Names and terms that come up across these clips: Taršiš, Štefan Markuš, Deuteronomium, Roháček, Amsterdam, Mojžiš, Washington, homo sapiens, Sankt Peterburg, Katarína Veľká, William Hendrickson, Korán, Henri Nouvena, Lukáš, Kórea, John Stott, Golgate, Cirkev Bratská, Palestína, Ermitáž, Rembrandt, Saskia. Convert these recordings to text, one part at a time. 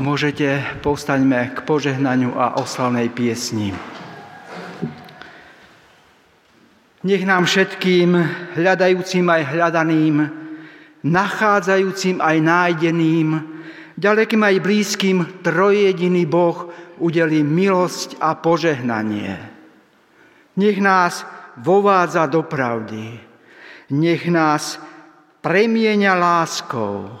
Môžete, povstaňme k požehnaniu a oslavnej piesni. Nech nám všetkým, hľadajúcim aj hľadaným, nachádzajúcim aj nájdeným, ďalekým aj blízkym, trojjediný Boh udelí milosť a požehnanie. Nech nás vovádza do pravdy, nech nás premieňa láskou,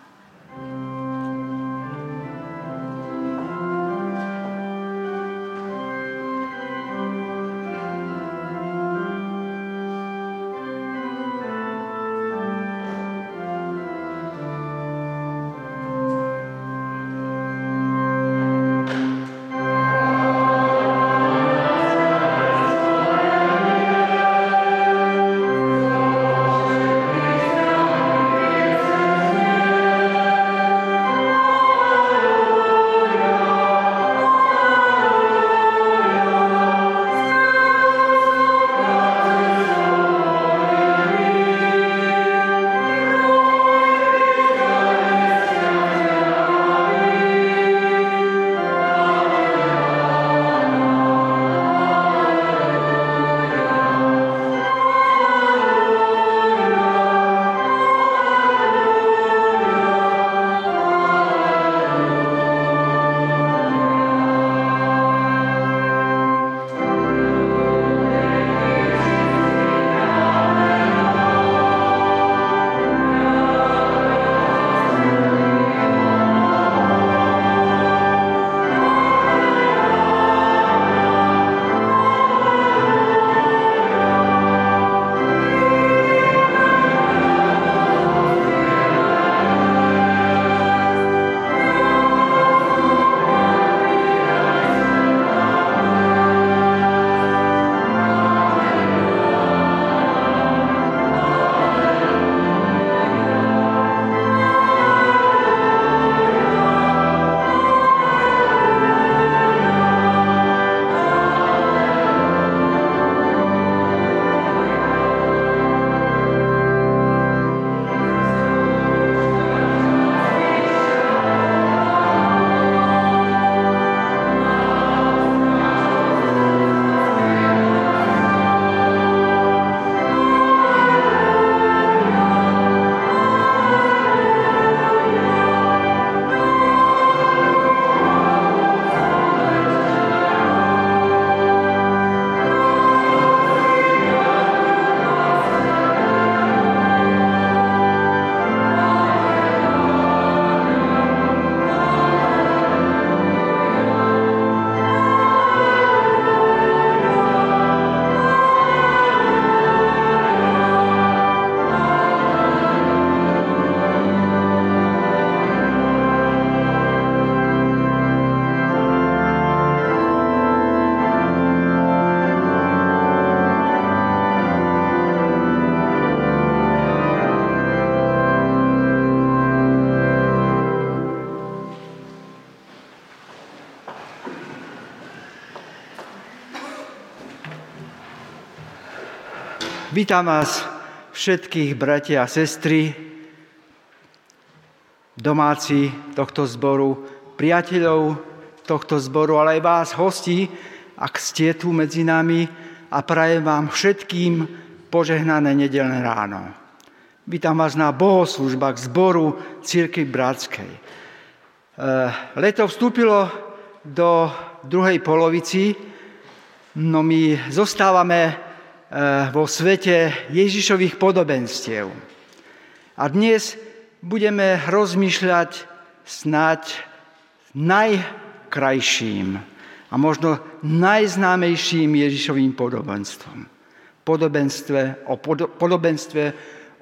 Vítam vás všetkých, bratia a sestry, domáci tohto zboru, priateľov tohto zboru, ale aj vás, hostí, ak ste tu medzi nami, a prajem vám všetkým požehnané nedeľné ráno. Vítam vás na bohoslužbách zboru Cirkvi Bratskej. Leto vstúpilo do druhej polovici, no my zostávame vo svete Ježišových podobenstiev. A dnes budeme rozmýšľať snáď najkrajším a možno najznámejším Ježišovým podobenstvom. Podobenstve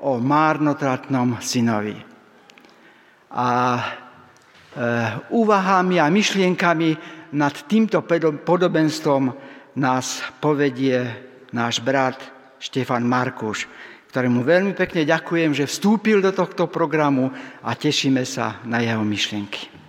o marnotratnom synovi. A úvahami a myšlienkami nad týmto podobenstvom nás povedie náš brat Štefan Markuš, ktorému veľmi pekne ďakujem, že vstúpil do tohto programu, a tešíme sa na jeho myšlienky.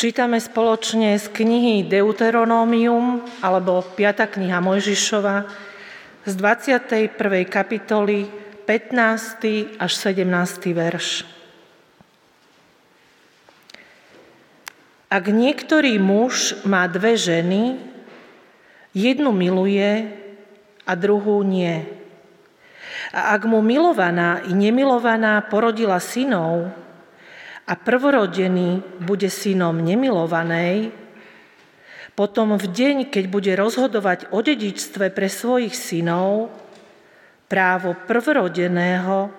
Čítame spoločne z knihy Deuteronomium, alebo 5. kniha Mojžišova, z 21. kapitoly, 15. až 17. verš. Ak niektorý muž má dve ženy, jednu miluje a druhú nie. A ak mu milovaná i nemilovaná porodila synov a prvorodený bude synom nemilovanej, potom v deň, keď bude rozhodovať o dedičstve pre svojich synov, právo prvorodeného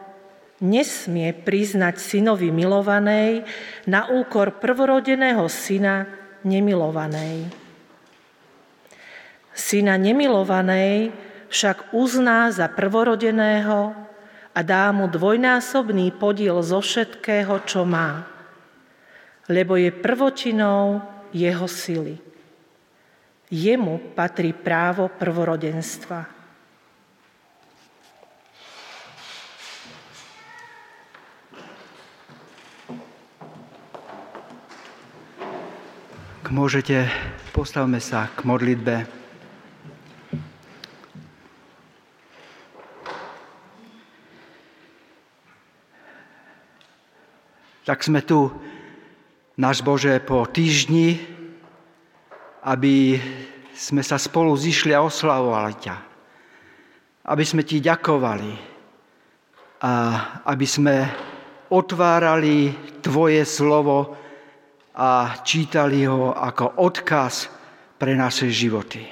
nesmie priznať synovi milovanej na úkor prvorodeného syna nemilovanej. Syna nemilovanej však uzná za prvorodeného a dá mu dvojnásobný podiel zo všetkého, čo má, lebo je prvotinou jeho sily. Jemu patrí právo prvorodenstva. Môžete, postavme sa k modlitbe. Tak sme tu, náš Bože, po týždni, aby sme sa spolu zišli a oslavovali ťa. Aby sme ti ďakovali a aby sme otvárali tvoje slovo a čítali ho ako odkaz pre naše životy.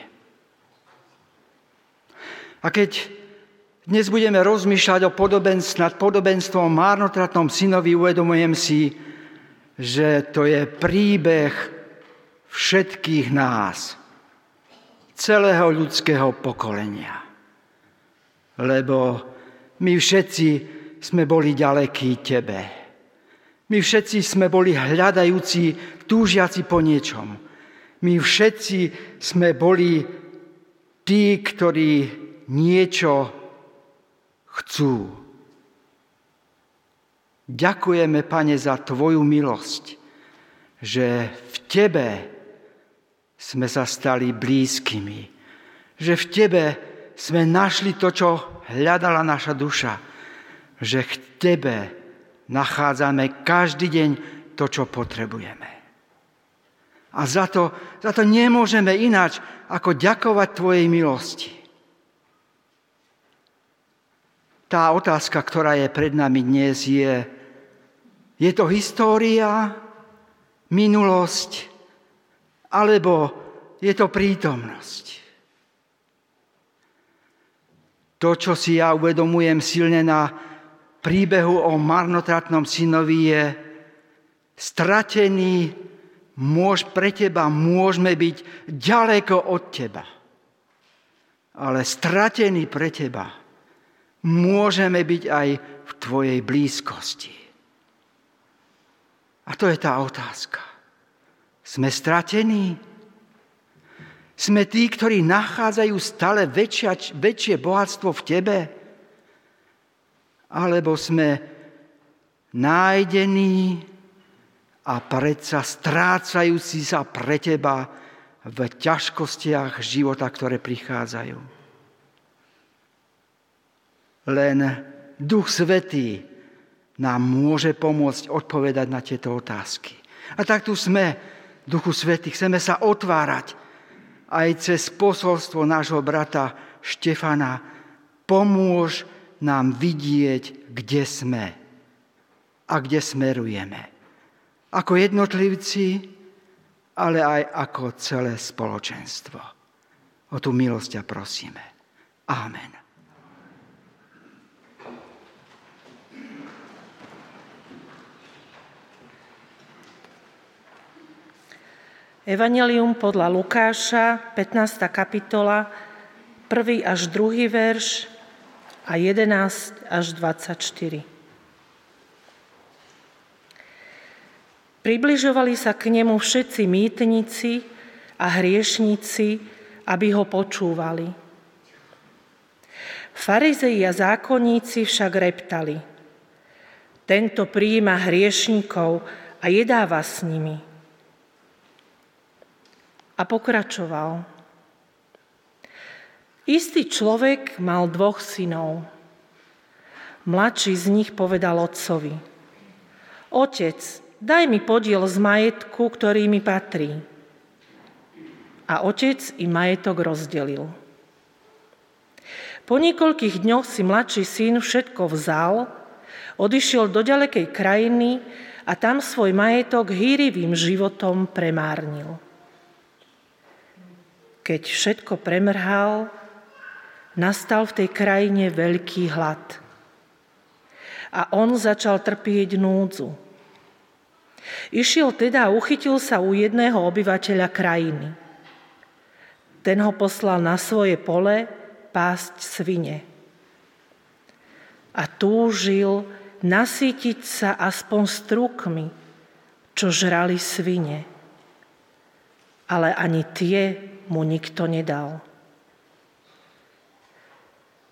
A keď dnes budeme rozmýšľať nad podobenstvom o márnotratnom synovi, uvedomujem si, že to je príbeh všetkých nás, celého ľudského pokolenia. Lebo my všetci sme boli ďalekí tebe. My všetci sme boli hľadajúci, túžiaci po niečom. My všetci sme boli tí, ktorí niečo chcú. Ďakujeme, Pane, za tvoju milosť, že v tebe sme sa stali blízkymi, že v tebe sme našli to, čo hľadala naša duša, že k tebe nachádzame každý deň to, čo potrebujeme. A za to nemôžeme ináč, ako ďakovať tvojej milosti. Tá otázka, ktorá je pred nami dnes, je to história, minulosť, alebo je to prítomnosť? To, čo si ja uvedomujem silne na príbehu o marnotratnom synovi, je stratený muž pre teba, môžeme byť ďaleko od teba. Ale stratený pre teba môžeme byť aj v tvojej blízkosti. A to je tá otázka. Sme stratení? Sme tí, ktorí nachádzajú stále väčšie bohatstvo v tebe? Alebo sme nájdení a predsa strácajúci sa pre teba v ťažkostiach života, ktoré prichádzajú. Len Duch Svätý nám môže pomôcť odpovedať na tieto otázky. A tak tu sme, Duchu Svätý, chceme sa otvárať aj cez posolstvo nášho brata Štefana. Pomôž nám vidieť, kde sme a kde smerujeme. Ako jednotlivci, ale aj ako celé spoločenstvo. O tú milosť ťa prosíme. Amen. Evangelium podľa Lukáša, 15. kapitola, 1. až 2. verš, a 11 až 24. Približovali sa k nemu všetci mýtnici a hriešnici, aby ho počúvali. Farizei a zákonníci však reptali: Tento prijíma hriešnikov a jedáva s nimi. a pokračoval. Istý človek mal dvoch synov. Mladší z nich povedal otcovi: Otec, daj mi podiel z majetku, ktorý mi patrí. A otec im majetok rozdelil. Po niekoľkých dňoch si mladší syn všetko vzal, odišiel do ďalekej krajiny a tam svoj majetok hýrivým životom premárnil. Keď všetko premrhal, nastal v tej krajine veľký hlad. A on začal trpieť núdzu. Išiel teda a uchytil sa u jedného obyvateľa krajiny. Ten ho poslal na svoje pole pásť svine. A túžil nasýtiť sa aspoň strúkmi, čo žrali svine. Ale ani tie mu nikto nedal.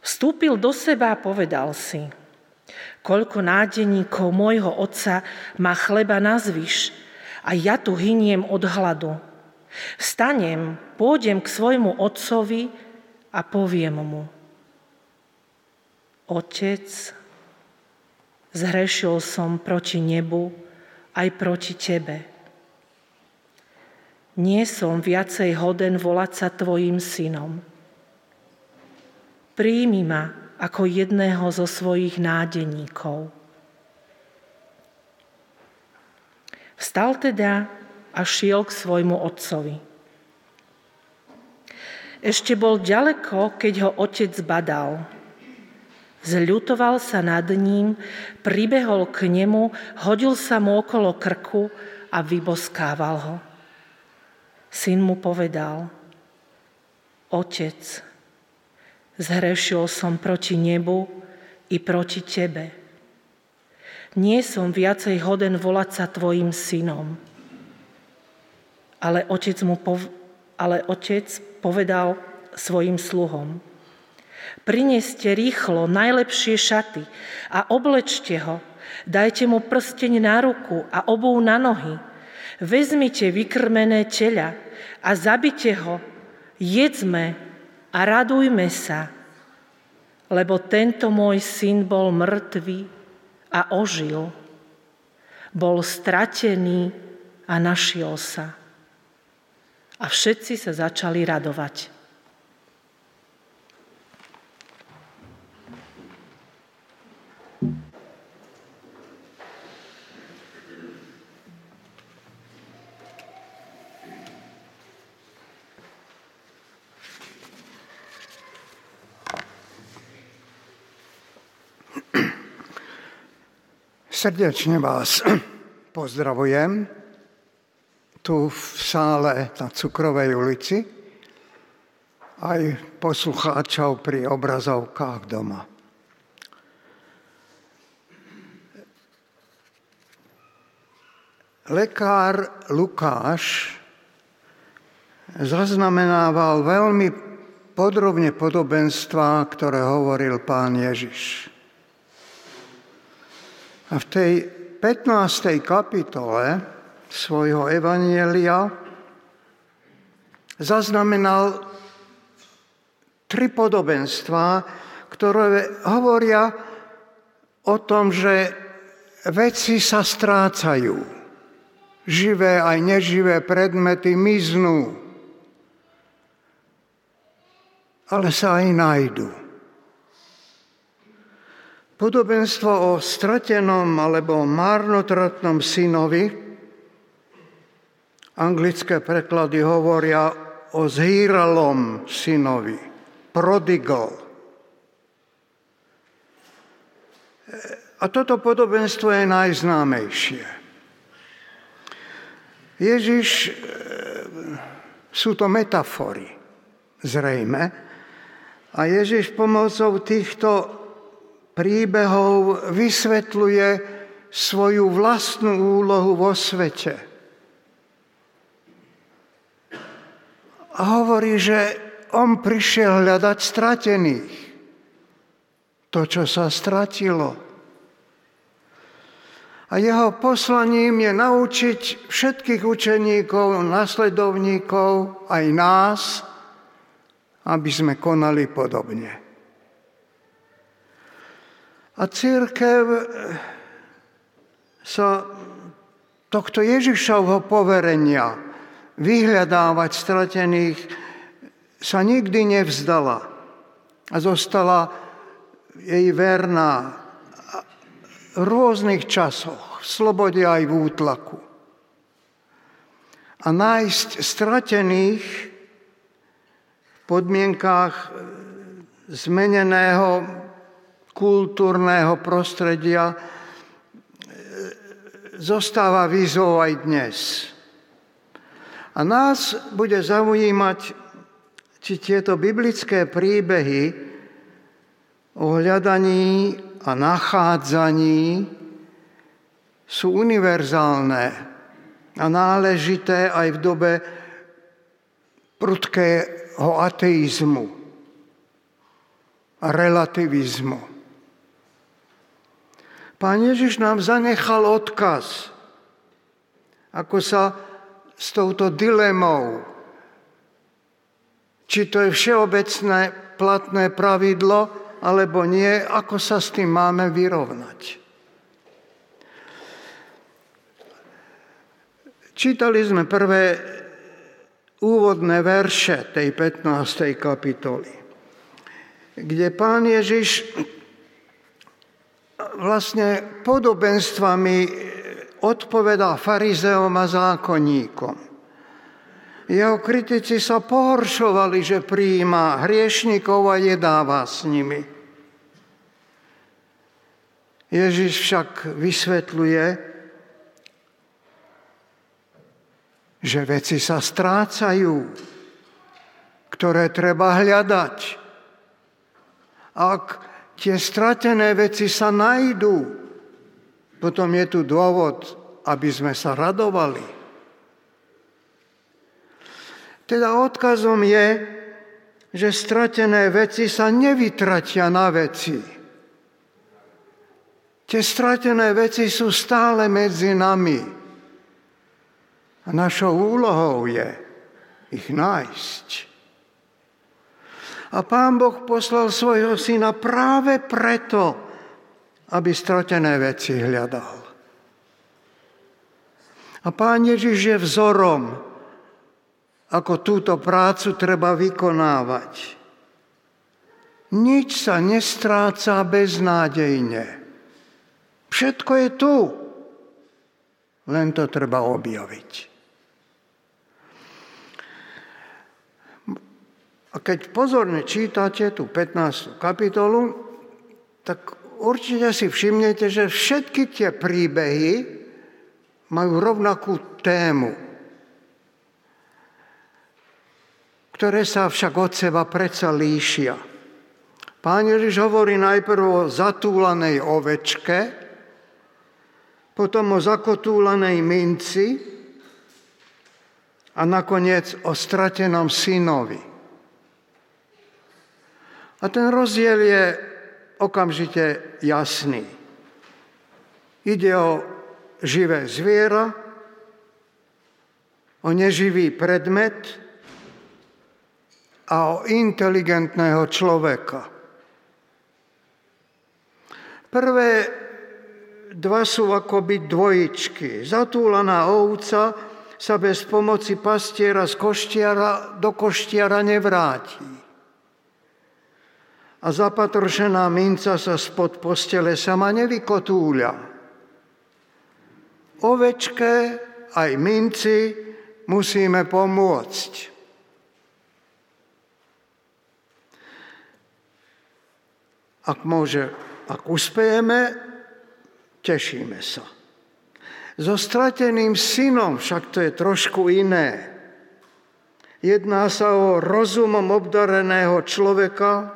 Vstúpil do seba a povedal si: Koľko nádeníkov môjho otca má chleba nazvyš a ja tu hyniem od hladu. Vstanem, pôjdem k svojmu otcovi a poviem mu: Otec, zhrešil som proti nebu aj proti tebe. Nie som viacej hoden volať sa tvojim synom. Príjmi ma ako jedného zo svojich nádeníkov. Vstal teda a šiel k svojmu otcovi. Ešte bol ďaleko, keď ho otec badal. Zľutoval sa nad ním, pribehol k nemu, hodil sa mu okolo krku a vyboskával ho. Syn mu povedal: Otec, zhrešil som proti nebu i proti tebe. Nie som viacej hoden volať sa tvojim synom. Ale otec povedal svojim sluhom: Prineste rýchlo najlepšie šaty a oblečte ho, dajte mu prsteň na ruku a obuv na nohy, vezmite vykrmené teľa a zabite ho, jedzme a radujme sa, lebo tento môj syn bol mŕtvý a ožil, bol stratený a našiel sa. A všetci sa začali radovať. Srdečne vás pozdravujem tu v sále na Cukrovej ulici, aj poslucháčov pri obrazovkách doma. Lekár Lukáš zaznamenával veľmi podrobne podobenstvá, ktoré hovoril Pán Ježiš. A v tej 15. kapitole svojho evanjelia zaznamenal tri podobenstvá, ktoré hovoria o tom, že veci sa strácajú. Živé aj neživé predmety miznú, ale sa aj nájdu. Podobenstvo o stratenom alebo marnotratnom synovi, anglické preklady hovoria o zhýralom synovi, prodigal. A toto podobenstvo je najznámejšie. Ježiš, sú to metafory, zrejme, a Ježiš pomocou týchto príbehov vysvetľuje svoju vlastnú úlohu vo svete. A hovorí, že on prišiel hľadať stratených. To, čo sa stratilo. A jeho poslaním je naučiť všetkých učeníkov, nasledovníkov, aj nás, aby sme konali podobne. A cirkev sa tohto Ježišovho poverenia vyhľadávať stratených sa nikdy nevzdala a zostala jej verná v rôznych časoch, v slobode aj v útlaku. A nájsť stratených v podmienkách zmeneného kultúrneho prostredia zostáva výzvou aj dnes. A nás bude zaujímať, či tieto biblické príbehy o hľadaní a nachádzaní sú univerzálne a náležité aj v dobe prudkého ateizmu a relativizmu. Pán Ježiš nám zanechal odkaz, ako sa s touto dilemou, či to je všeobecné platné pravidlo, alebo nie, ako sa s tým máme vyrovnať. Čítali sme prvé úvodné verše tej 15. kapitoly, kde Pán Ježiš vlastne podobenstvami odpovedá farizeom a zákonníkom. Jeho kritici sa pohoršovali, že prijíma hriešnikov a jedáva s nimi. Ježiš však vysvetľuje, že veci sa strácajú, ktoré treba hľadať. Ak tie stratené veci sa nájdú, potom je tu dôvod, aby sme sa radovali. Teda odkazom je, že stratené veci sa nevytratia na veci. Tie stratené veci sú stále medzi nami. A našou úlohou je ich nájsť. A Pán Boh poslal svojho syna práve preto, aby stratené veci hľadal. A Pán Ježiš je vzorom, ako túto prácu treba vykonávať. Nič sa nestráca beznádejne. Všetko je tu. Len to treba objaviť. A keď pozorne čítate tú 15. kapitolu, tak určite si všimnete, že všetky tie príbehy majú rovnakú tému, ktoré sa však od seba predsa líšia. Pán Ježiš hovorí najprv o zatúlanej ovečke, potom o zakotúlanej minci a nakoniec o stratenom synovi. A ten rozdiel je okamžite jasný. Ide o živé zviera, o neživý predmet a o inteligentného človeka. Prvé dva sú akoby dvojičky. Zatúlaná ovca sa bez pomoci pastiera do koštiara nevráti. A zapatršená minca sa spod postele sama nevykotúľa. Ovečke aj minci musíme pomôcť. Ak uspejeme, tešíme sa. So strateným synom však to je trošku iné. Jedná sa o rozumom obdareného človeka,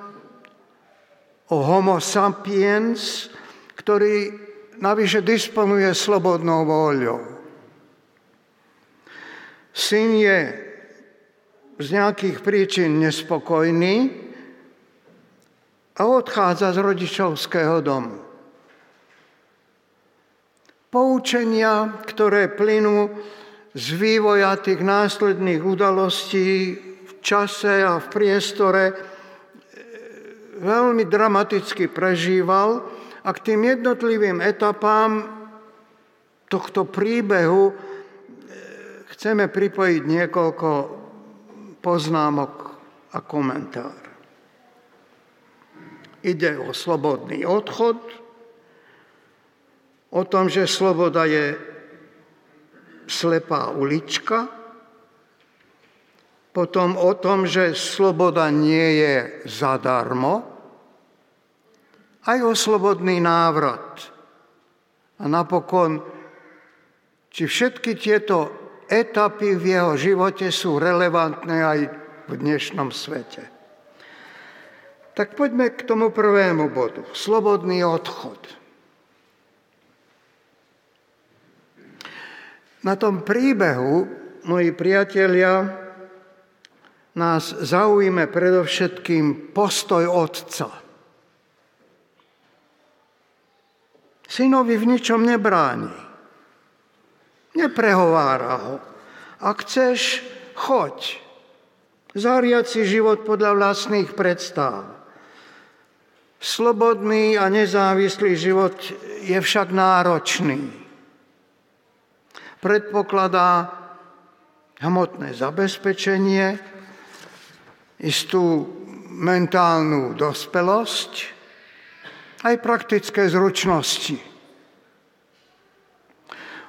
o homo sapiens, ktorý navyše disponuje slobodnou vôľou. Syn je z nejakých príčin nespokojný a odchádza z rodičovského domu. poučenia, ktoré plynú z vývoja tých následných udalostí v čase a v priestore, veľmi dramaticky prežíval a k tým jednotlivým etapám tohto príbehu chceme pripojiť niekoľko poznámok a komentár. Ide o slobodný odchod, o tom, že sloboda je slepá ulička, potom o tom, že sloboda nie je zadarmo, aj o slobodný návrat. A napokon, či všetky tieto etapy v jeho živote sú relevantné aj v dnešnom svete. Tak poďme k tomu prvému bodu. Slobodný odchod. Na tom príbehu, moji priatelia, nás zaujíme predovšetkým postoj otca. Synovi v ničom nebráni. Neprehovára ho. Ak chceš, choď. Zariaď si život podľa vlastných predstáv. Slobodný a nezávislý život je však náročný. Predpokladá hmotné zabezpečenie, istú mentálnu dospelosť, aj praktické zručnosti.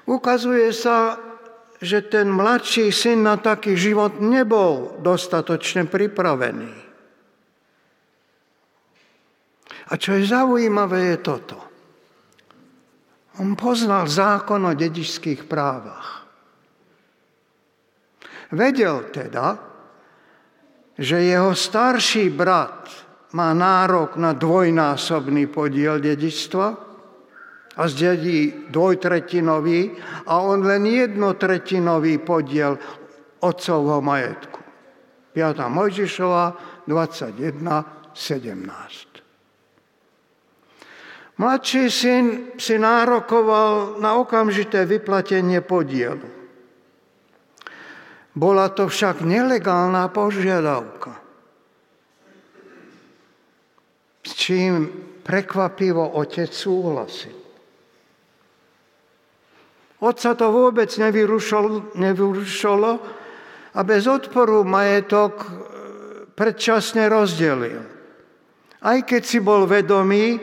Ukazuje sa, že ten mladší syn na taký život nebol dostatočne pripravený. A čo je zaujímavé, je toto. On poznal zákon o dedičských právach. Vedel teda, že jeho starší brat má nárok na dvojnásobný podiel dedičstva a zdedí dvojtretinový a on len jednotretinový podiel otcovho majetku. 5. Mojžišova 21.17. Mladší syn si nárokoval na okamžité vyplatenie podielu. Bola to však nelegálna požiadavka, s čím prekvapivo otec súhlasil. Otca to vôbec nevyrušilo a bez odporu majetok predčasne rozdelil. Aj keď si bol vedomý,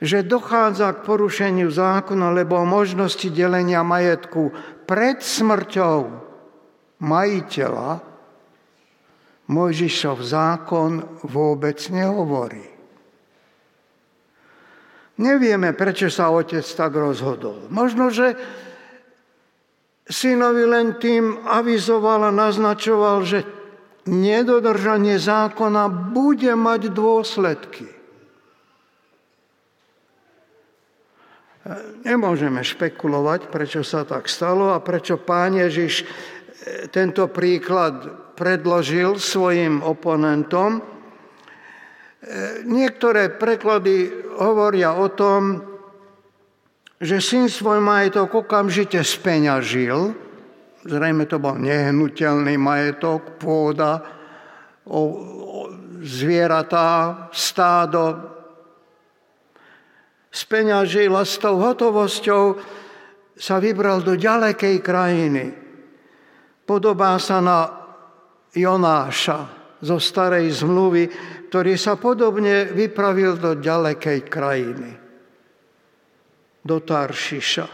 že dochádza k porušeniu zákona, lebo o možnosti delenia majetku pred smrťou majiteľa Mojžišov zákon vôbec nehovorí. Nevieme, prečo sa otec tak rozhodol. Možno, že synovi len tým avizoval a naznačoval, že nedodržanie zákona bude mať dôsledky. Nemôžeme špekulovať, prečo sa tak stalo a prečo Pán Ježiš tento príklad predložil svojim oponentom. Niektoré preklady hovoria o tom, že syn svoj majetok okamžite speňažil, zrejme to bol nehnuteľný majetok, pôda, zvieratá, stádo. Speňažil a s tou hotovosťou sa vybral do ďalekej krajiny. Podobá sa na Jonáša zo starej zmluvy, ktorý sa podobne vypravil do ďalekej krajiny, do Taršiša.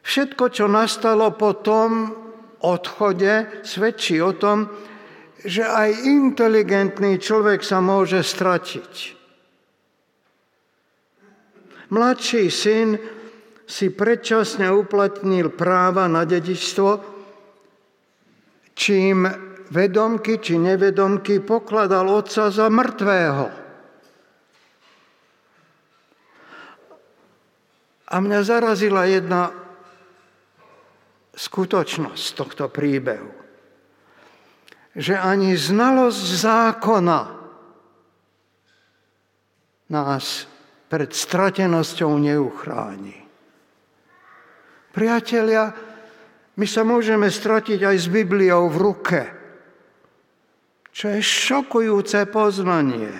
Všetko, čo nastalo po tom odchode, svedčí o tom, že aj inteligentný človek sa môže stratiť. Mladší syn si predčasne uplatnil práva na dedičstvo, čím vedomky či nevedomky pokladal otca za mŕtvého. A mňa zarazila jedna skutočnosť tohto príbehu, že ani znalosť zákona nás pred stratenosťou neuchráni. Priatelia, my sa môžeme stratiť aj s Bibliou v ruke, čo je šokujúce poznanie.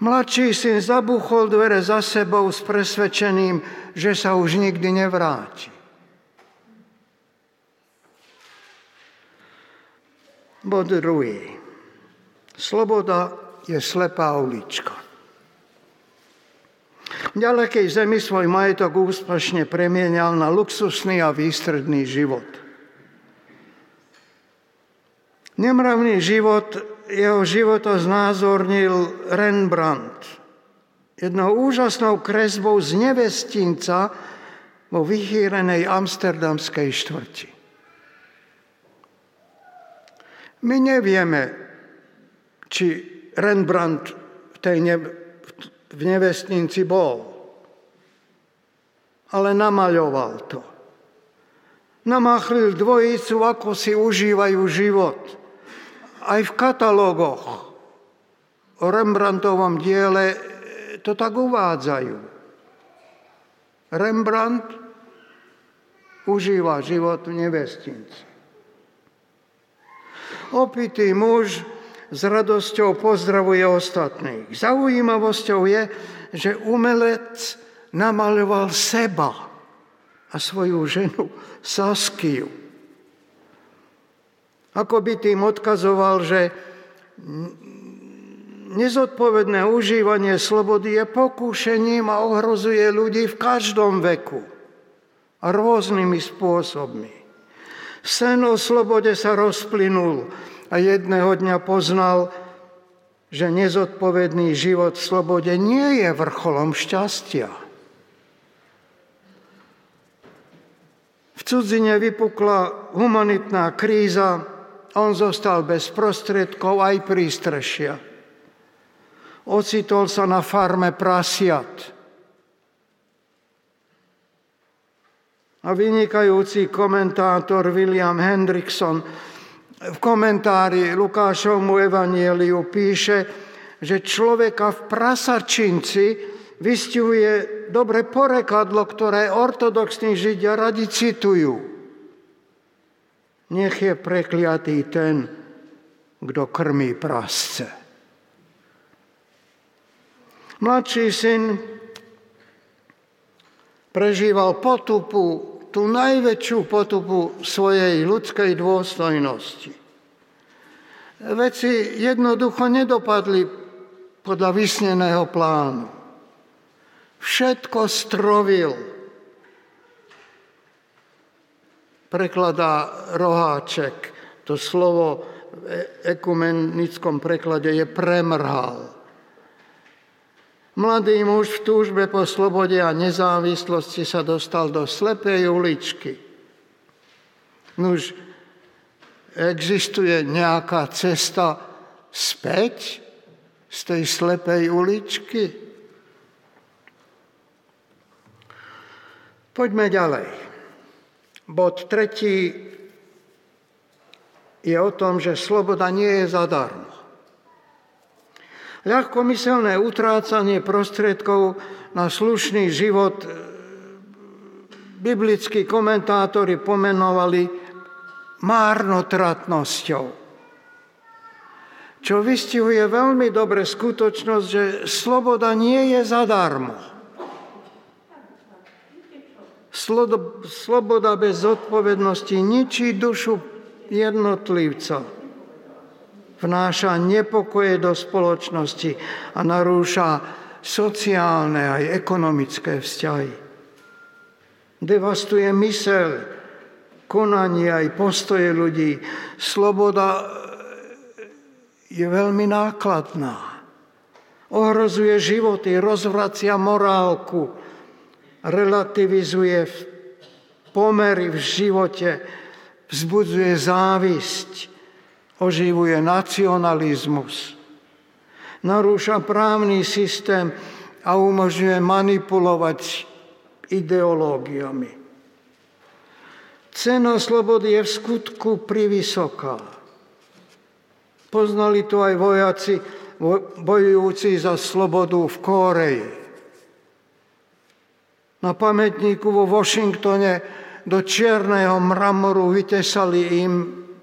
Mladší syn zabúchol dvere za sebou s presvedčením, že sa už nikdy nevráti. Bod druhý. Sloboda je slepá ulička. V ďalekej zemi svoj majetok úspešne premienial na luxusný a výstredný život. Nemravný život jeho života znázornil Rembrandt jednou úžasnou kresbou z nevestinca vo vychýrenej amsterdamskej štvrti. My nevieme, či Rembrandt v nevestnici bol, ale namaľoval to. Namachlil dvojicu, ako si užívajú život. Aj v katalógoch o Rembrandtovom diele to tak uvádzajú. Rembrandt užíva život v nevestnici. Opitý muž s radosťou pozdravuje ostatných. Zaujímavosťou je, že umelec namaľoval seba a svoju ženu Saskiu. Ako by tým odkazoval, že nezodpovedné užívanie slobody je pokúšením a ohrozuje ľudí v každom veku a rôznymi spôsobmi. Sen o slobode sa rozplynul a jedného dňa poznal, že nezodpovedný život v slobode nie je vrcholom šťastia. V cudzine vypukla humanitná kríza a on zostal bez prostriedkov aj prístrešia. Ocitol sa na farme prasiat. A vynikajúci komentátor William Hendrickson v komentári Lukášovmu evanjeliu píše, že človeka v prasačinci vystihuje dobre porekadlo, ktoré ortodoxní Židia radi citujú. Nech je prekliatý ten, kto krmí prasce. Mladší syn prežíval potupu, tú najväčšiu potupu svojej ľudskej dôstojnosti. Veci jednoducho nedopadli podľa vysneného plánu. Všetko strovil, prekladá Roháček. To slovo v ekumenickom preklade je premrhal. Mladý muž v túžbe po slobode a nezávislosti sa dostal do slepej uličky. Nuž, existuje nejaká cesta späť z tej slepej uličky? Poďme ďalej. Bod tretí je o tom, že sloboda nie je zadarmo. Ľahkomyselné utrácanie prostriedkov na slušný život biblickí komentátori pomenovali márnotratnosťou, čo vystihuje veľmi dobre skutočnosť, že sloboda nie je zadarmo. Sloboda bez zodpovednosti ničí dušu jednotlivca. Vnáša nepokoje do spoločnosti a narúša sociálne aj ekonomické vzťahy. Devastuje myseľ, konanie aj postoje ľudí. Sloboda je veľmi nákladná. Ohrozuje životy, rozvracia morálku, relativizuje pomery v živote, vzbudzuje závisť, oživuje nacionalizmus, narúša právny systém a umožňuje manipulovať ideológiami. Cena slobody je v skutku privysoká. Poznali to aj vojaci bojujúci za slobodu v Kóreji. Na pamätníku vo Washingtone do čierneho mramoru vytesali im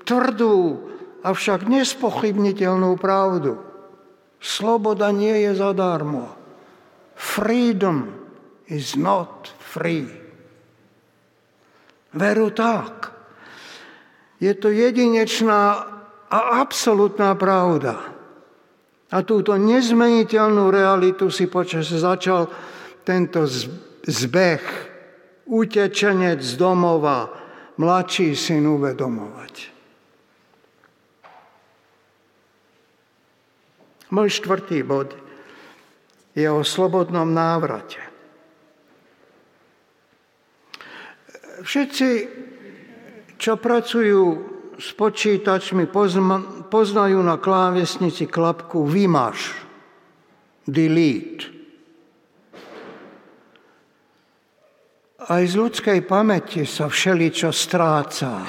tvrdú, avšak nespochybniteľnú pravdu. Sloboda nie je zadarmo. Freedom is not free. Veru tak. Je to jedinečná a absolútna pravda. A túto nezmeniteľnú realitu si počas začal tento zbeh, utečenec z domova, mladší syn uvedomovať. Môj štvrtý bod je o slobodnom návrate. Všetci, čo pracujú s počítačmi, poznajú na klávesnici klapku Vymaž, Delete. Aj z ľudskej pamäti sa všeličo stráca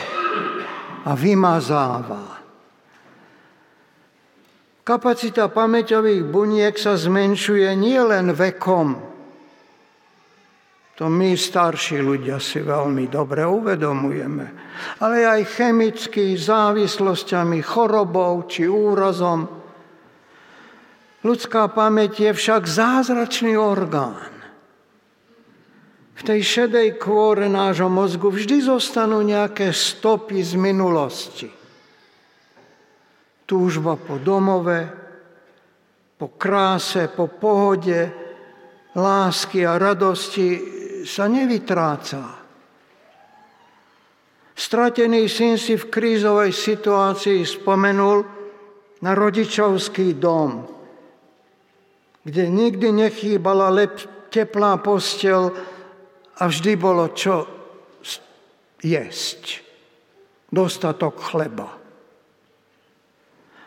a vymazáva. Kapacita pamäťových buniek sa zmenšuje nielen vekom. To my, starší ľudia, si veľmi dobre uvedomujeme. Ale aj chemicky, závislosťami, chorobou či úrazom. Ľudská pamäť je však zázračný orgán. V tej šedej kôre nášho mozgu vždy zostanú nejaké stopy z minulosti. Túžba po domove, po kráse, po pohode, lásky a radosti sa nevytráca. Stratený syn si v krízovej situácii spomenul na rodičovský dom, kde nikdy nechýbala teplá posteľ a vždy bolo čo jesť. Dostatok chleba.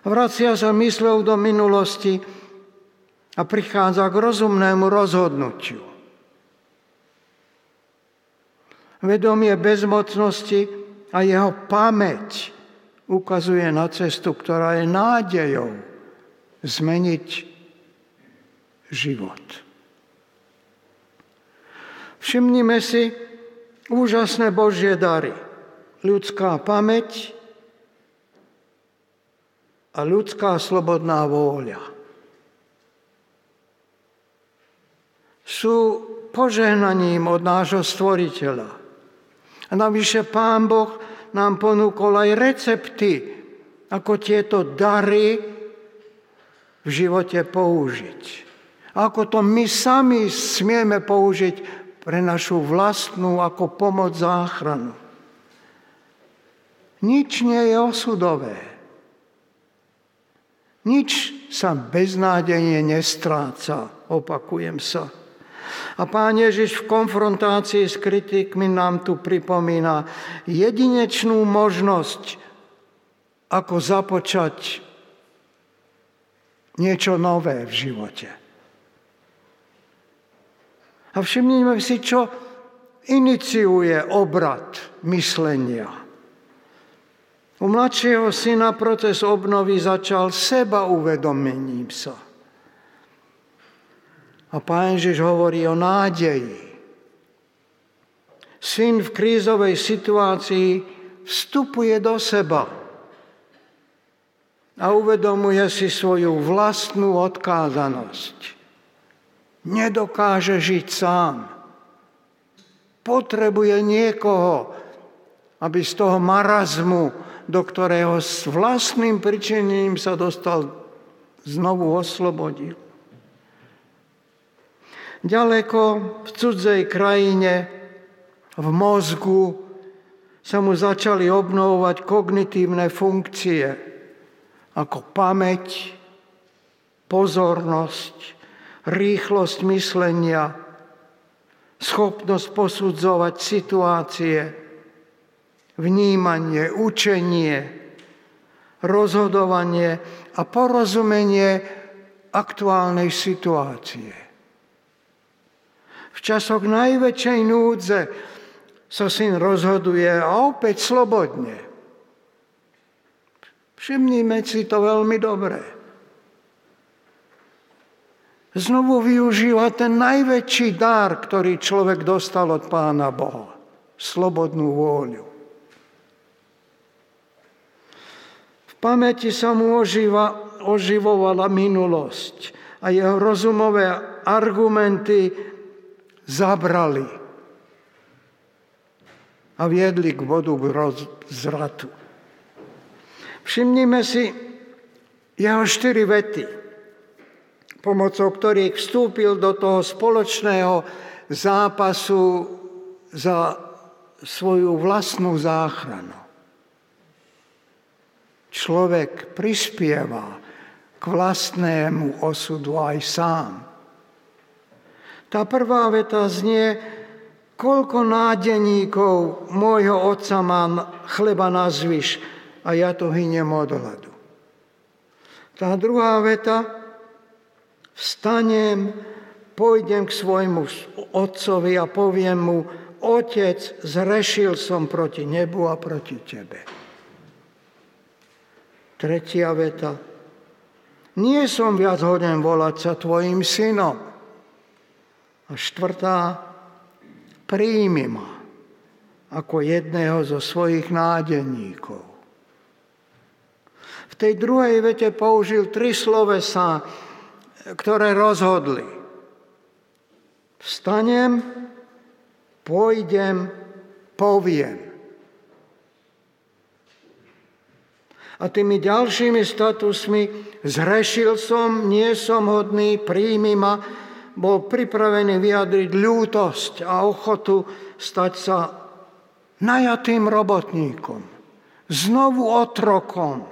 Vracia sa mysľou do minulosti a prichádza k rozumnému rozhodnutiu. Vedomie bezmocnosti a jeho pamäť ukazuje na cestu, ktorá je nádejou zmeniť život. Všimnime si úžasné Božie dary. Ľudská pamäť a ľudská slobodná vôľa. Sú požehnaním od nášho Stvoriteľa. A navyše Pán Boh nám ponúkol aj recepty, ako tieto dary v živote použiť. Ako to my sami smieme použiť pre našu vlastnú ako pomoc záchranu. Nič nie je osudové. Nič sa beznádejne nestráca, opakujem sa. A Pán Ježiš v konfrontácii s kritikmi nám tu pripomína jedinečnú možnosť, ako započať niečo nové v živote. A všimnime si, čo iniciuje obrat myslenia. U mladšieho syna proces obnovy začal seba uvedomením sa. A Pán Ježiš hovorí o nádeji. Syn v krízovej situácii vstupuje do seba a uvedomuje si svoju vlastnú odkázanosť. Nedokáže žiť sám. Potrebuje niekoho, aby z toho marazmu, do ktorého s vlastným pričinením sa dostal, znovu oslobodil. Ďaleko v cudzej krajine, v mozgu, sa mu začali obnovovať kognitívne funkcie, ako pamäť, pozornosť, rýchlosť myslenia, schopnosť posudzovať situácie, vnímanie, učenie, rozhodovanie a porozumenie aktuálnej situácie. V časoch najväčšej núdze sa syn rozhoduje a opäť slobodne. Všimnime si to veľmi dobre. znovu využíva ten najväčší dar, ktorý človek dostal od Pána Boha. Slobodnú vôľu. V pamäti sa mu oživovala minulosť a jeho rozumové argumenty zabrali a viedli k bodu zratu. Všimnime si jeho 4 vety, pomocou ktorých vstúpil do toho spoločného zápasu za svoju vlastnú záchranu. Človek prispieva k vlastnému osudu aj sám. Tá prvá veta znie: koľko nádeníkov môjho otca mám chleba na zvyš a ja to hynem od hladu. Tá druhá veta: vstanem, pôjdem k svojmu otcovi a poviem mu: Otec, zrešil som proti nebu a proti tebe. Tretia veta: nie som viac hoden volať sa tvojim synom. A štvrtá: príjmi ma ako jedného zo svojich nádeníkov. V tej druhej vete použil 3 slovesá, ktoré rozhodli. Vstanem, pôjdem, poviem. A tými ďalšími statusmi zhrešil som, nie som hodný, príjmi ma, bol pripravený vyjadriť ľútosť a ochotu stať sa najatým robotníkom, znovu otrokom.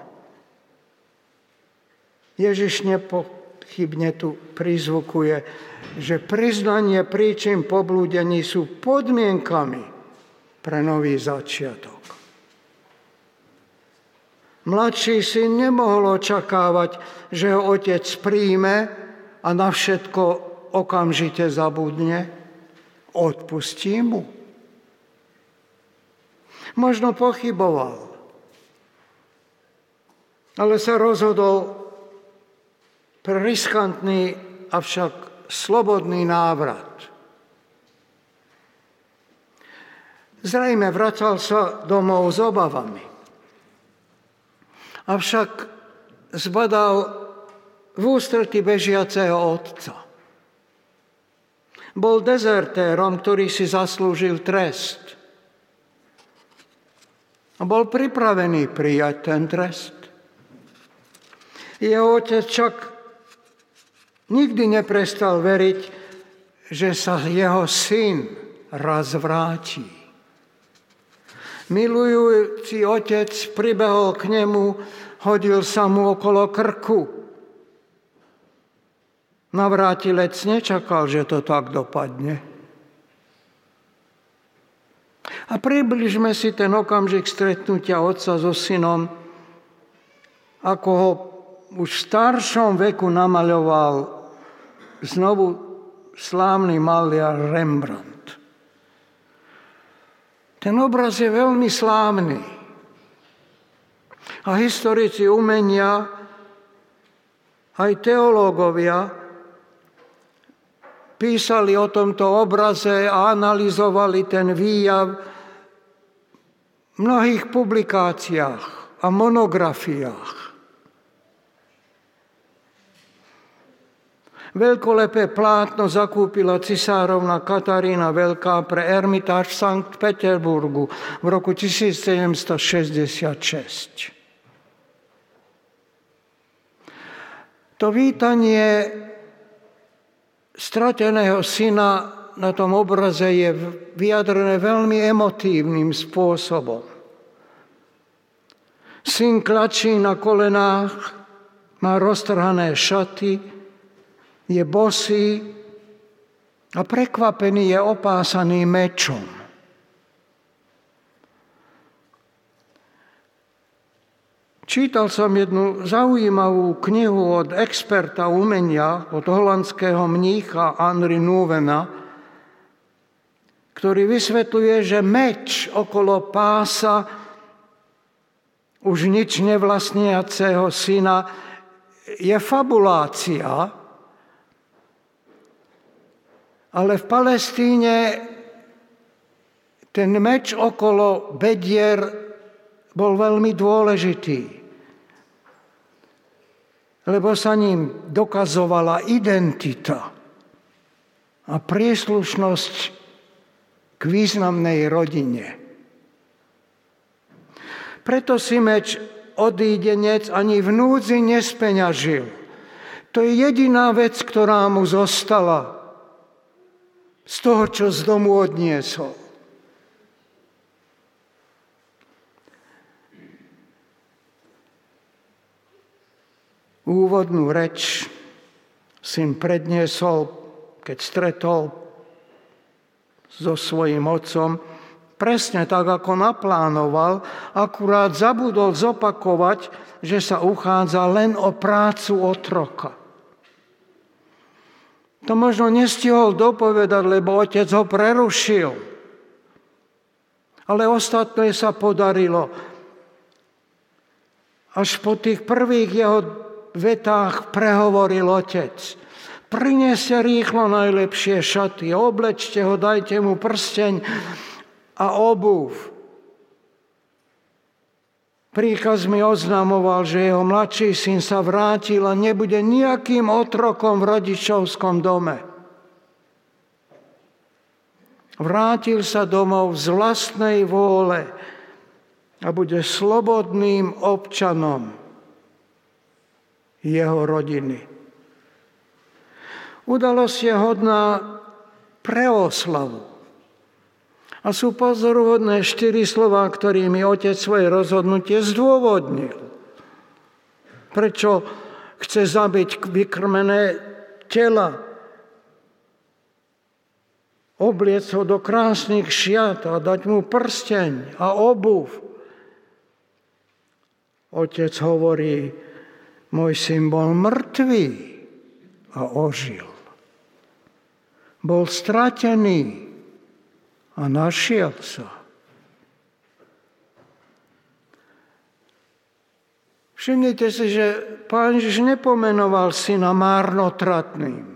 Ježiš nepochybne tu prizvukuje, že priznanie príčin poblúdení sú podmienkami pre nový začiatok. Mladší syn nemohol očakávať, že ho otec príjme a na všetko okamžite zabudne, odpustí mu. Možno pochyboval, ale sa rozhodol pre riskantný, avšak slobodný návrat. Zrejme vracal sa domov s obavami, avšak zbadal v ústretí bežiaceho otca. Bol dezertérom, ktorý si zaslúžil trest. A bol pripravený prijať ten trest. Jeho otec však nikdy neprestal veriť, že sa jeho syn raz vráti. Milujúci otec pribehol k nemu, hodil sa mu okolo krku. Navrátilec nečakal, že to tak dopadne. A približme si ten okamžik stretnutia otca so synom, ako ho už v staršom veku namaľoval znovu slávny maliar Rembrandt. Ten obraz je veľmi slávny. A historici umenia, aj teológovia, písali o tomto obraze a analyzovali ten výjav v mnohých publikáciách a monografiách. Veľkolepé plátno zakúpila cisárovna Katarína Veľká pre Ermitáž v Sankt Peterburgu v roku 1766. To vítanie strateného syna na tom obraze je vyjadrené veľmi emotívnym spôsobom. Syn klačí na kolenách, má roztrhané šaty, je bosý a prekvapený je opásaný mečom. Čítal som jednu zaujímavú knihu od experta umenia, od holandského mnícha Henri Nouvena, ktorý vysvetľuje, že meč okolo pása už nič nevlastniaceho syna je fabulácia, Ale v Palestíne ten meč okolo bedier bol veľmi dôležitý, lebo sa ním dokazovala identita a príslušnosť k významnej rodine. Preto si meč odídenec ani v núdzi nespeňažil. To je jediná vec, ktorá mu zostala z toho, čo z domu odniesol. Úvodnú reč syn predniesol, keď stretol so svojím otcom, presne tak, ako naplánoval, akurát zabudol zopakovať, že sa uchádza len o prácu otroka. To možno nestihol dopovedať, lebo otec ho prerušil. Ale ostatné sa podarilo. Až po tých prvých jeho vetách prehovoril otec. Prineste rýchlo najlepšie šaty, oblečte ho, dajte mu prsteň a obuv. Príkaz mi oznamoval, že jeho mladší syn sa vrátil a nebude nejakým otrokom v rodičovskom dome. Vrátil sa domov z vlastnej vôle a bude slobodným občanom jeho rodiny. Udalosť je hodná pre oslavu. A sú pozoruhodné 4 slová, ktorými otec svoje rozhodnutie zdôvodnil. Prečo chce zabiť vykrmené tela, obliec ho do krásnych šiat a dať mu prsteň a obuv. Otec hovorí, môj syn bol mŕtvý a ožil. Bol stratený a našiel sa. Všimnite si, že Pán Ježiš nepomenoval syna márnotratným,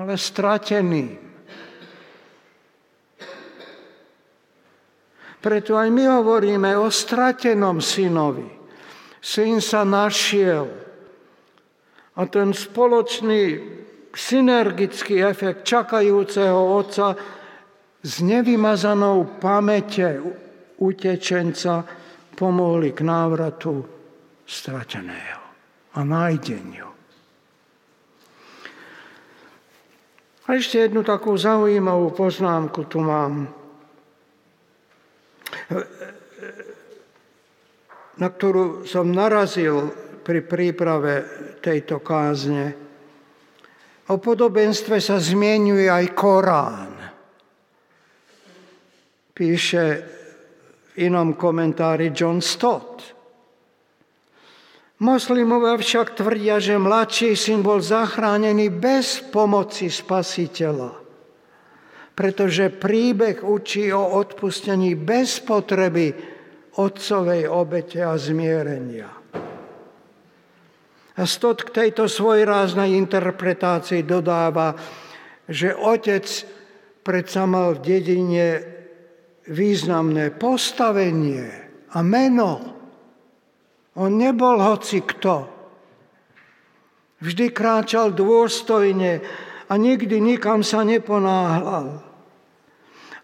ale strateným. Preto aj my hovoríme o stratenom synovi. Syn sa našiel. A ten spoločný synergický efekt čakajúceho otca s nevymazanou pamäte utečenca pomohli k návratu strateného a nájdeniu. A ešte jednu takú zaujímavú poznámku tu mám, na ktorú som narazil pri príprave tejto kázne. O podobenstve sa zmieňuje aj Korán. Píše v inom komentári John Stott. Moslimovia však tvrdia, že mladší syn bol zachránený bez pomoci Spasiteľa, pretože príbeh učí o odpustení bez potreby otcovej obete a zmierenia. A Stott k tejto svojráznej interpretácii dodáva, že otec predsa mal v dedine významné postavenie a meno. On nebol hocikto. Vždy kráčal dôstojne a nikdy nikam sa neponáhľal.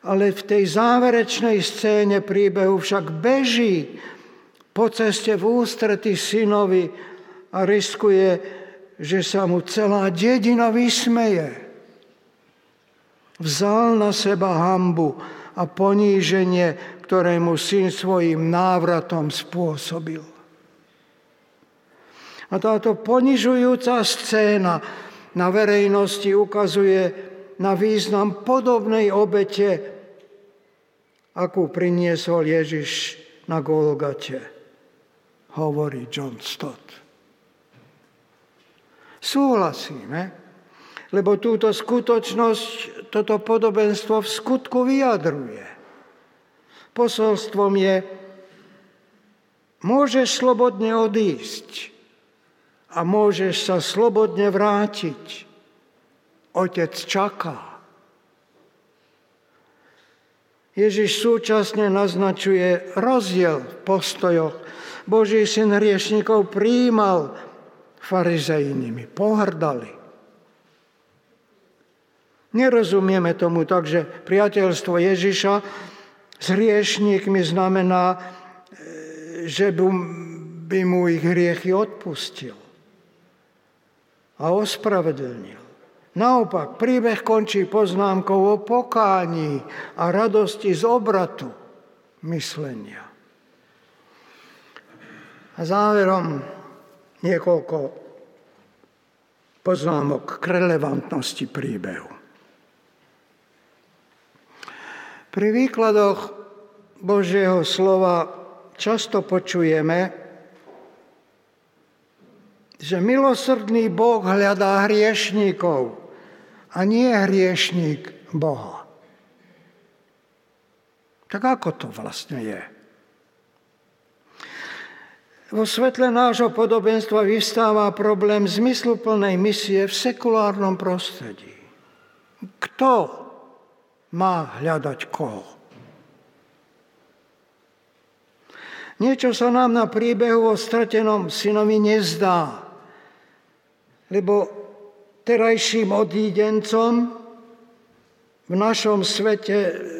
Ale v tej záverečnej scéne príbehu však beží po ceste v ústrety synovi a riskuje, že sa mu celá dedina vysmeje. Vzal na seba hanbu a poníženie, ktoré mu syn svojim návratom spôsobil. A táto ponižujúca scéna na verejnosti ukazuje na význam podobnej obete, akú priniesol Ježiš na Golgate, hovorí John Stott. Súhlasíme, lebo túto skutočnosť, toto podobenstvo v skutku vyjadruje. Posolstvom je, môžeš slobodne odísť a môžeš sa slobodne vrátiť. Otec čaká. Ježiš súčasne naznačuje rozdiel v postojoch. Boží syn hriešnikov prijímal, farizei nimi pohrdali. Nerozumieme tomu tak, že priateľstvo Ježiša s hriešnikmi znamená, že by mu ich hriechy odpustil a ospravedlnil. Naopak, príbeh končí poznámkou o pokáni a radosti z obratu myslenia. A záverom niekoľko poznámok k relevantnosti príbehu. Pri výkladoch Božieho slova často počujeme, že milosrdný Boh hľadá hriešníkov, a nie hriešník Boha. Tak ako to vlastne je? Vo svetle nášho podobenstva vyvstáva problém zmysluplnej misie v sekulárnom prostredí. Kto má hľadať koho? Niečo sa nám na príbehu o stratenom synovi nezdá, lebo terajším odídencom v našom svete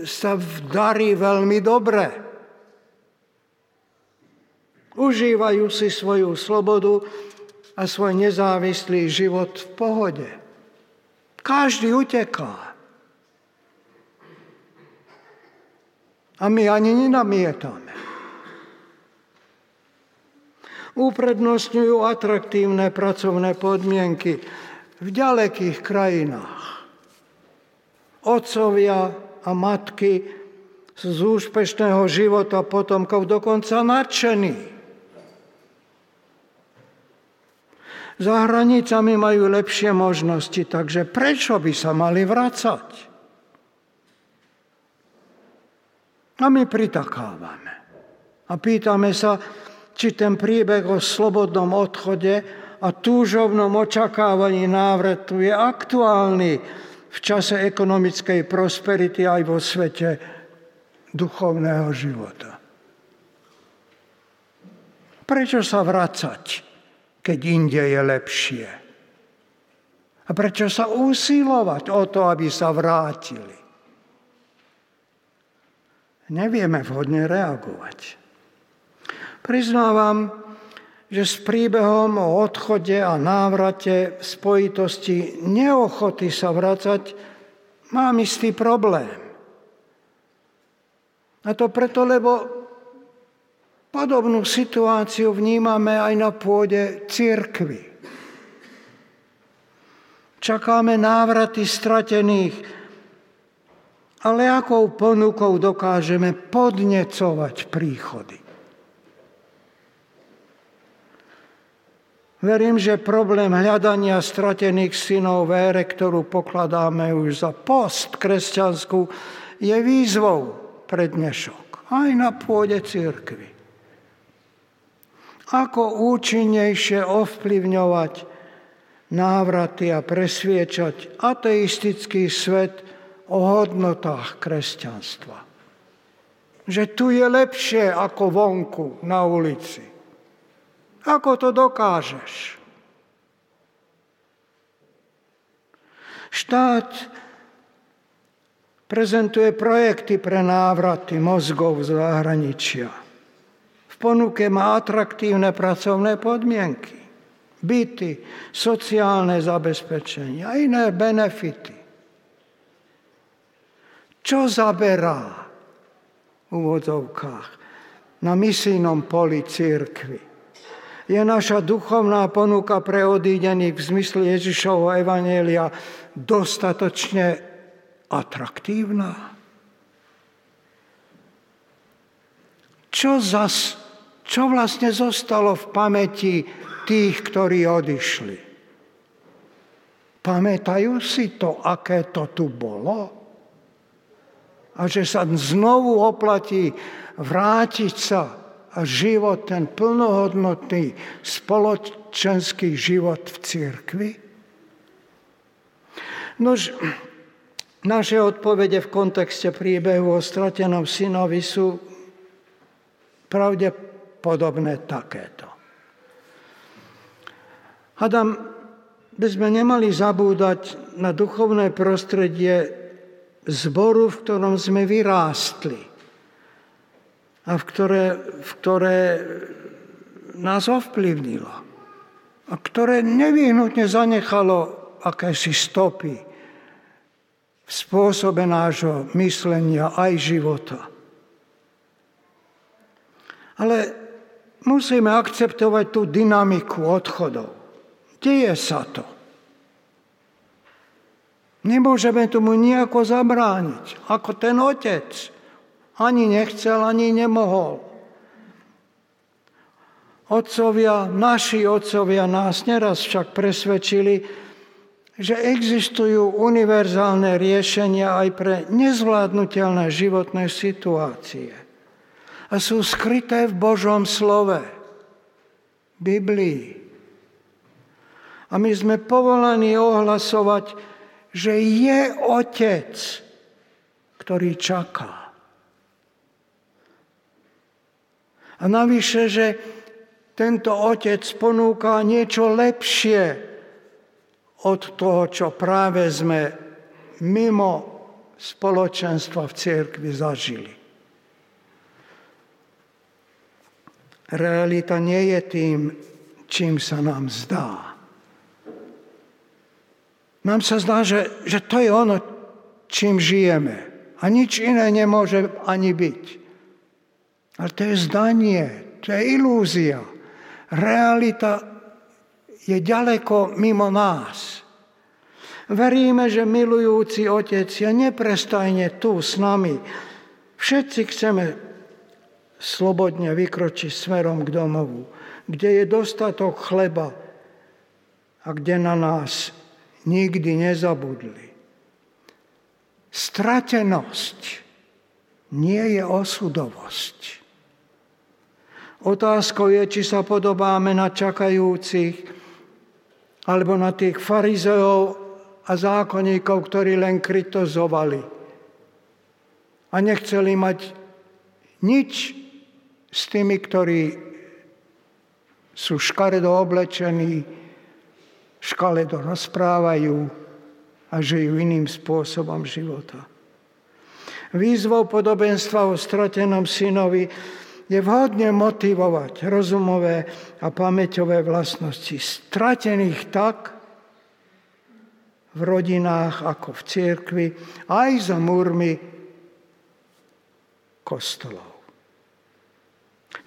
sa darí veľmi dobre. Užívajú si svoju slobodu a svoj nezávislý život v pohode. Každý uteká. A my ani nenamietame. Uprednostňujú atraktívne pracovné podmienky v ďalekých krajinách. Otcovia a matky sú z úspešného života potomkov dokonca nadšení. Za hranicami majú lepšie možnosti, takže prečo by sa mali vracať? A my pritakávame. A pýtame sa, či ten príbeh o slobodnom odchode a túžobnom očakávaní návratu je aktuálny v čase ekonomickej prosperity aj vo svete duchovného života. Prečo sa vracať, keď inde je lepšie? A prečo sa usilovať o to, aby sa vrátili? Nevieme vhodne reagovať. Priznávam, že s príbehom o odchode a návrate v spojitosti neochoty sa vracať mám istý problém. A to preto, lebo podobnú situáciu vnímame aj na pôde cirkvi. Čakáme návraty stratených, ale akou ponukou dokážeme podnecovať príchody. Verím, že problém hľadania stratených synov v ére, ktorú pokladáme už za postkresťanskú, je výzvou pre dnešok, aj na pôde cirkvi. Ako účinnejšie ovplyvňovať návraty a presviečať ateistický svet o hodnotách kresťanstva. Že tu je lepšie ako vonku na ulici. Ako to dokážeš? Štát prezentuje projekty pre návraty mozgov z zahraničia. V ponuke má atraktívne pracovné podmienky, byty, sociálne zabezpečenie a iné benefity. Čo zaberá v úvodzovkách na misijnom poli cirkvi? Je naša duchovná ponuka pre odídených v zmysle Ježišovho evanjelia dostatočne atraktívna? Čo vlastne zostalo v pamäti tých, ktorí odišli? Pamätajú si to, aké to tu bolo? A že sa znovu oplatí vrátiť sa a život, ten plnohodnotný spoločenský život v cirkvi? Nož, naše odpovede v kontexte príbehu o stratenom synovi sú pravdepodobne takéto. Adam, by sme nemali zabúdať na duchovné prostredie zboru, v ktorom sme vyrástli a v ktoré nás ovplyvnilo a ktoré nevyhnutne zanechalo akési stopy v spôsobe nášho myslenia aj života. Ale musíme akceptovať tú dynamiku odchodov. Deje sa to. Nemôžeme tomu nejako zabrániť, ako ten otec. Ani nechcel, ani nemohol. Naši otcovia nás neraz však presvedčili, že existujú univerzálne riešenia aj pre nezvládnutelné životné situácie. A sú skryté v Božom slove, Biblii. A my sme povolaní ohlasovať, že je Otec, ktorý čaká. A navyše, že tento Otec ponúka niečo lepšie od toho, čo práve sme mimo spoločenstva v cirkvi zažili. Realita nie je tým, čím sa nám zdá. Nám sa zdá, že to je ono, čím žijeme. A nič iné nemôže ani byť. Ale to je zdanie, to je ilúzia. Realita je ďaleko mimo nás. Veríme, že milujúci Otec je neprestajne tu s nami. Všetci chceme slobodne vykročiť smerom k domovu, kde je dostatok chleba a kde na nás nikdy nezabudli. Stratenosť nie je osudovosť. Otázkou je, či sa podobáme na čakajúcich alebo na tých farizeov a zákonníkov, ktorí len kritizovali a nechceli mať nič s tými, ktorí sú škaredo oblečení, škaredo rozprávajú a žijú iným spôsobom života. Výzvou podobenstva o stratenom synovi je vhodne motivovať rozumové a pamäťové vlastnosti stratených tak v rodinách ako v cirkvi, aj za múrmi kostolov.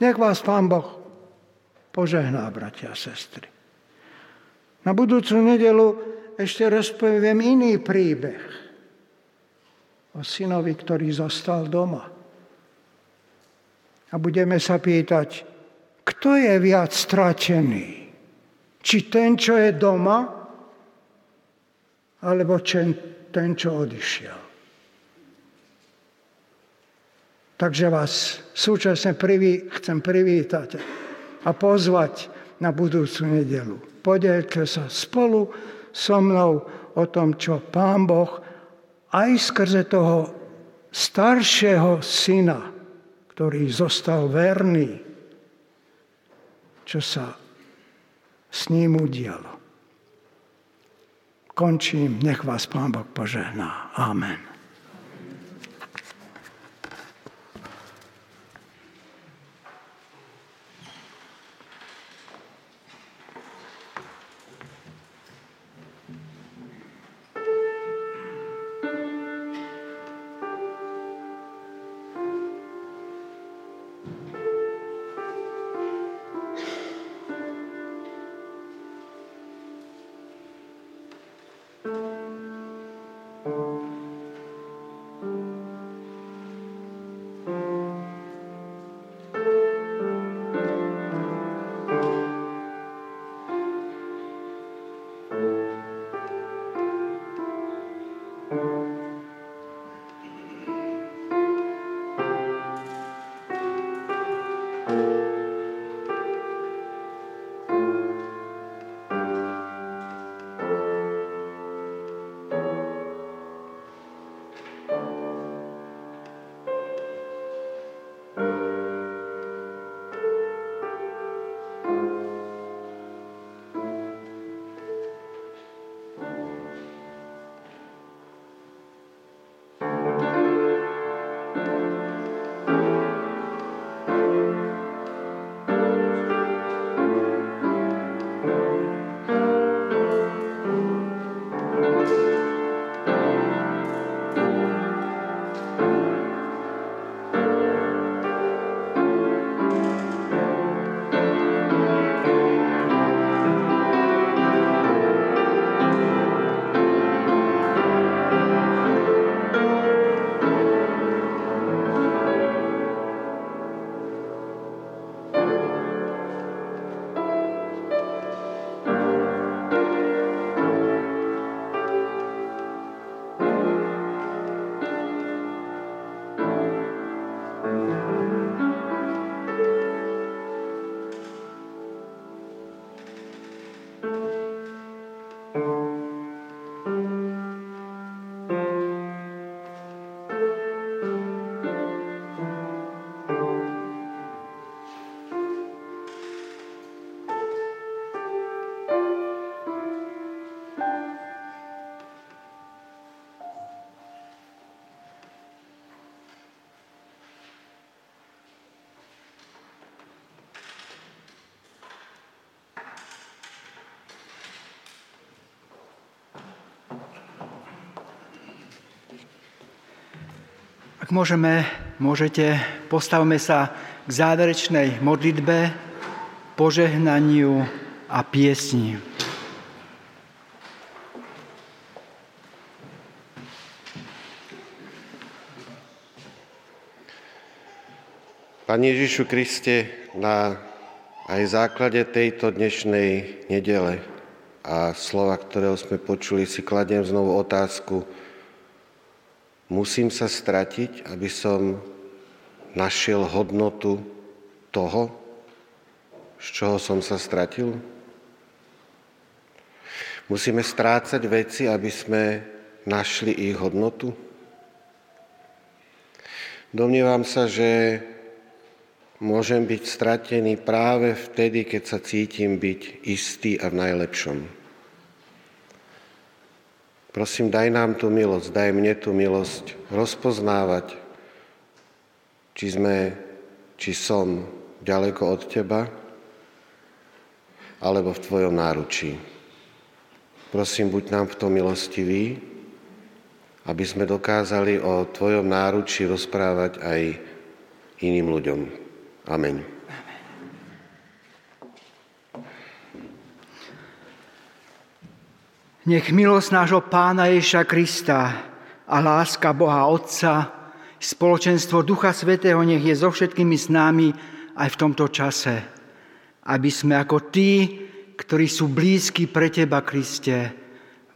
Nech vás Pán Boh požehná, bratia a sestry. Na budúcu nedeľu ešte rozpoviem iný príbeh o synovi, ktorý zostal doma. A budeme sa pýtať, kto je viac stratený? Či ten, čo je doma, alebo ten, čo odišiel? Takže vás súčasne chcem privítať a pozvať na budúcu nedeľu. Podelte sa spolu so mnou o tom, čo Pán Boh aj skrze toho staršieho syna, ktorý zostal verný, čo sa s ním udialo. Končím, nech vás Pán Boh požehná. Amen. Ak môžete, postavme sa k záverečnej modlitbe, požehnaniu a piesni. Pane Ježišu Kriste, na aj základe tejto dnešnej nedele a slova, ktorého sme počuli, si kladiem znovu otázku. Musím sa stratiť, aby som našiel hodnotu toho, z čoho som sa stratil? Musíme strácať veci, aby sme našli ich hodnotu? Domnievam sa, že môžem byť stratený práve vtedy, keď sa cítim byť istý a v najlepšom. Prosím, daj nám tú milosť, daj mne tú milosť rozpoznávať, či som ďaleko od teba, alebo v tvojom náručí. Prosím, buď nám v tom milostivý, aby sme dokázali o tvojom náručí rozprávať aj iným ľuďom. Amen. Nech milosť nášho Pána Ježiša Krista a láska Boha Otca, spoločenstvo Ducha Svätého nech je so všetkými s nami aj v tomto čase, aby sme ako tí, ktorí sú blízki pre teba, Kriste,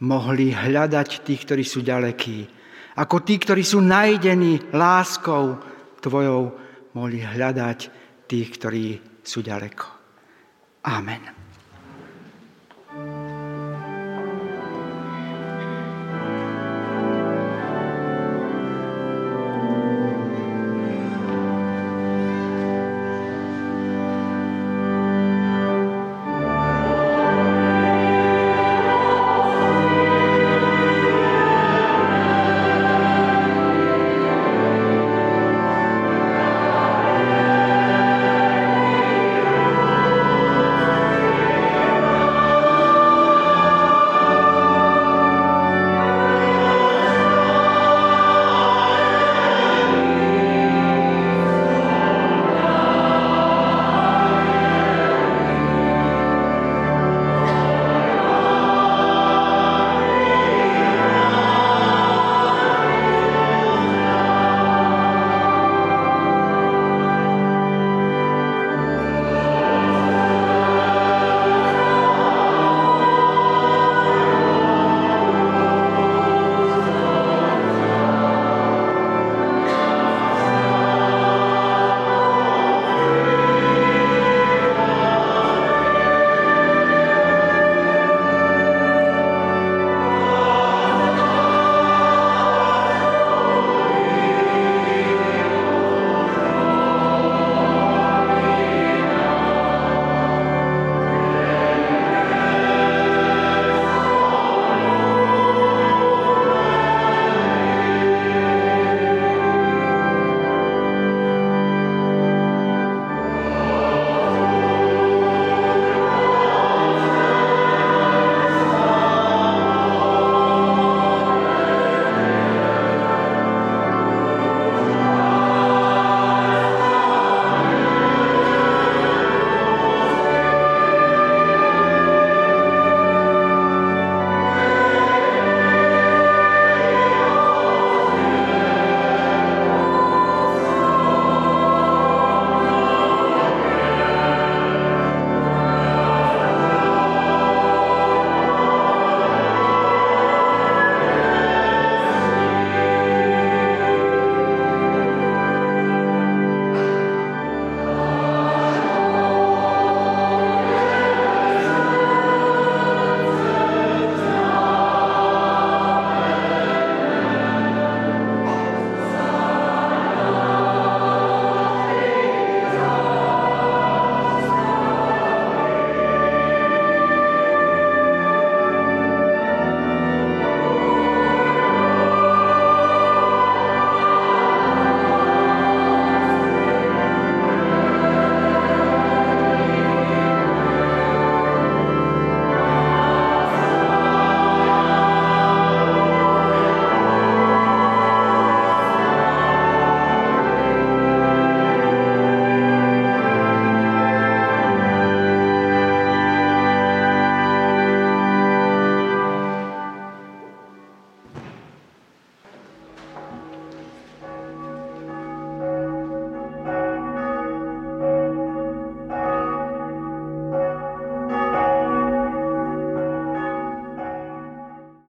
mohli hľadať tých, ktorí sú ďalekí. Ako tí, ktorí sú nájdení láskou tvojou, mohli hľadať tých, ktorí sú ďaleko. Amen.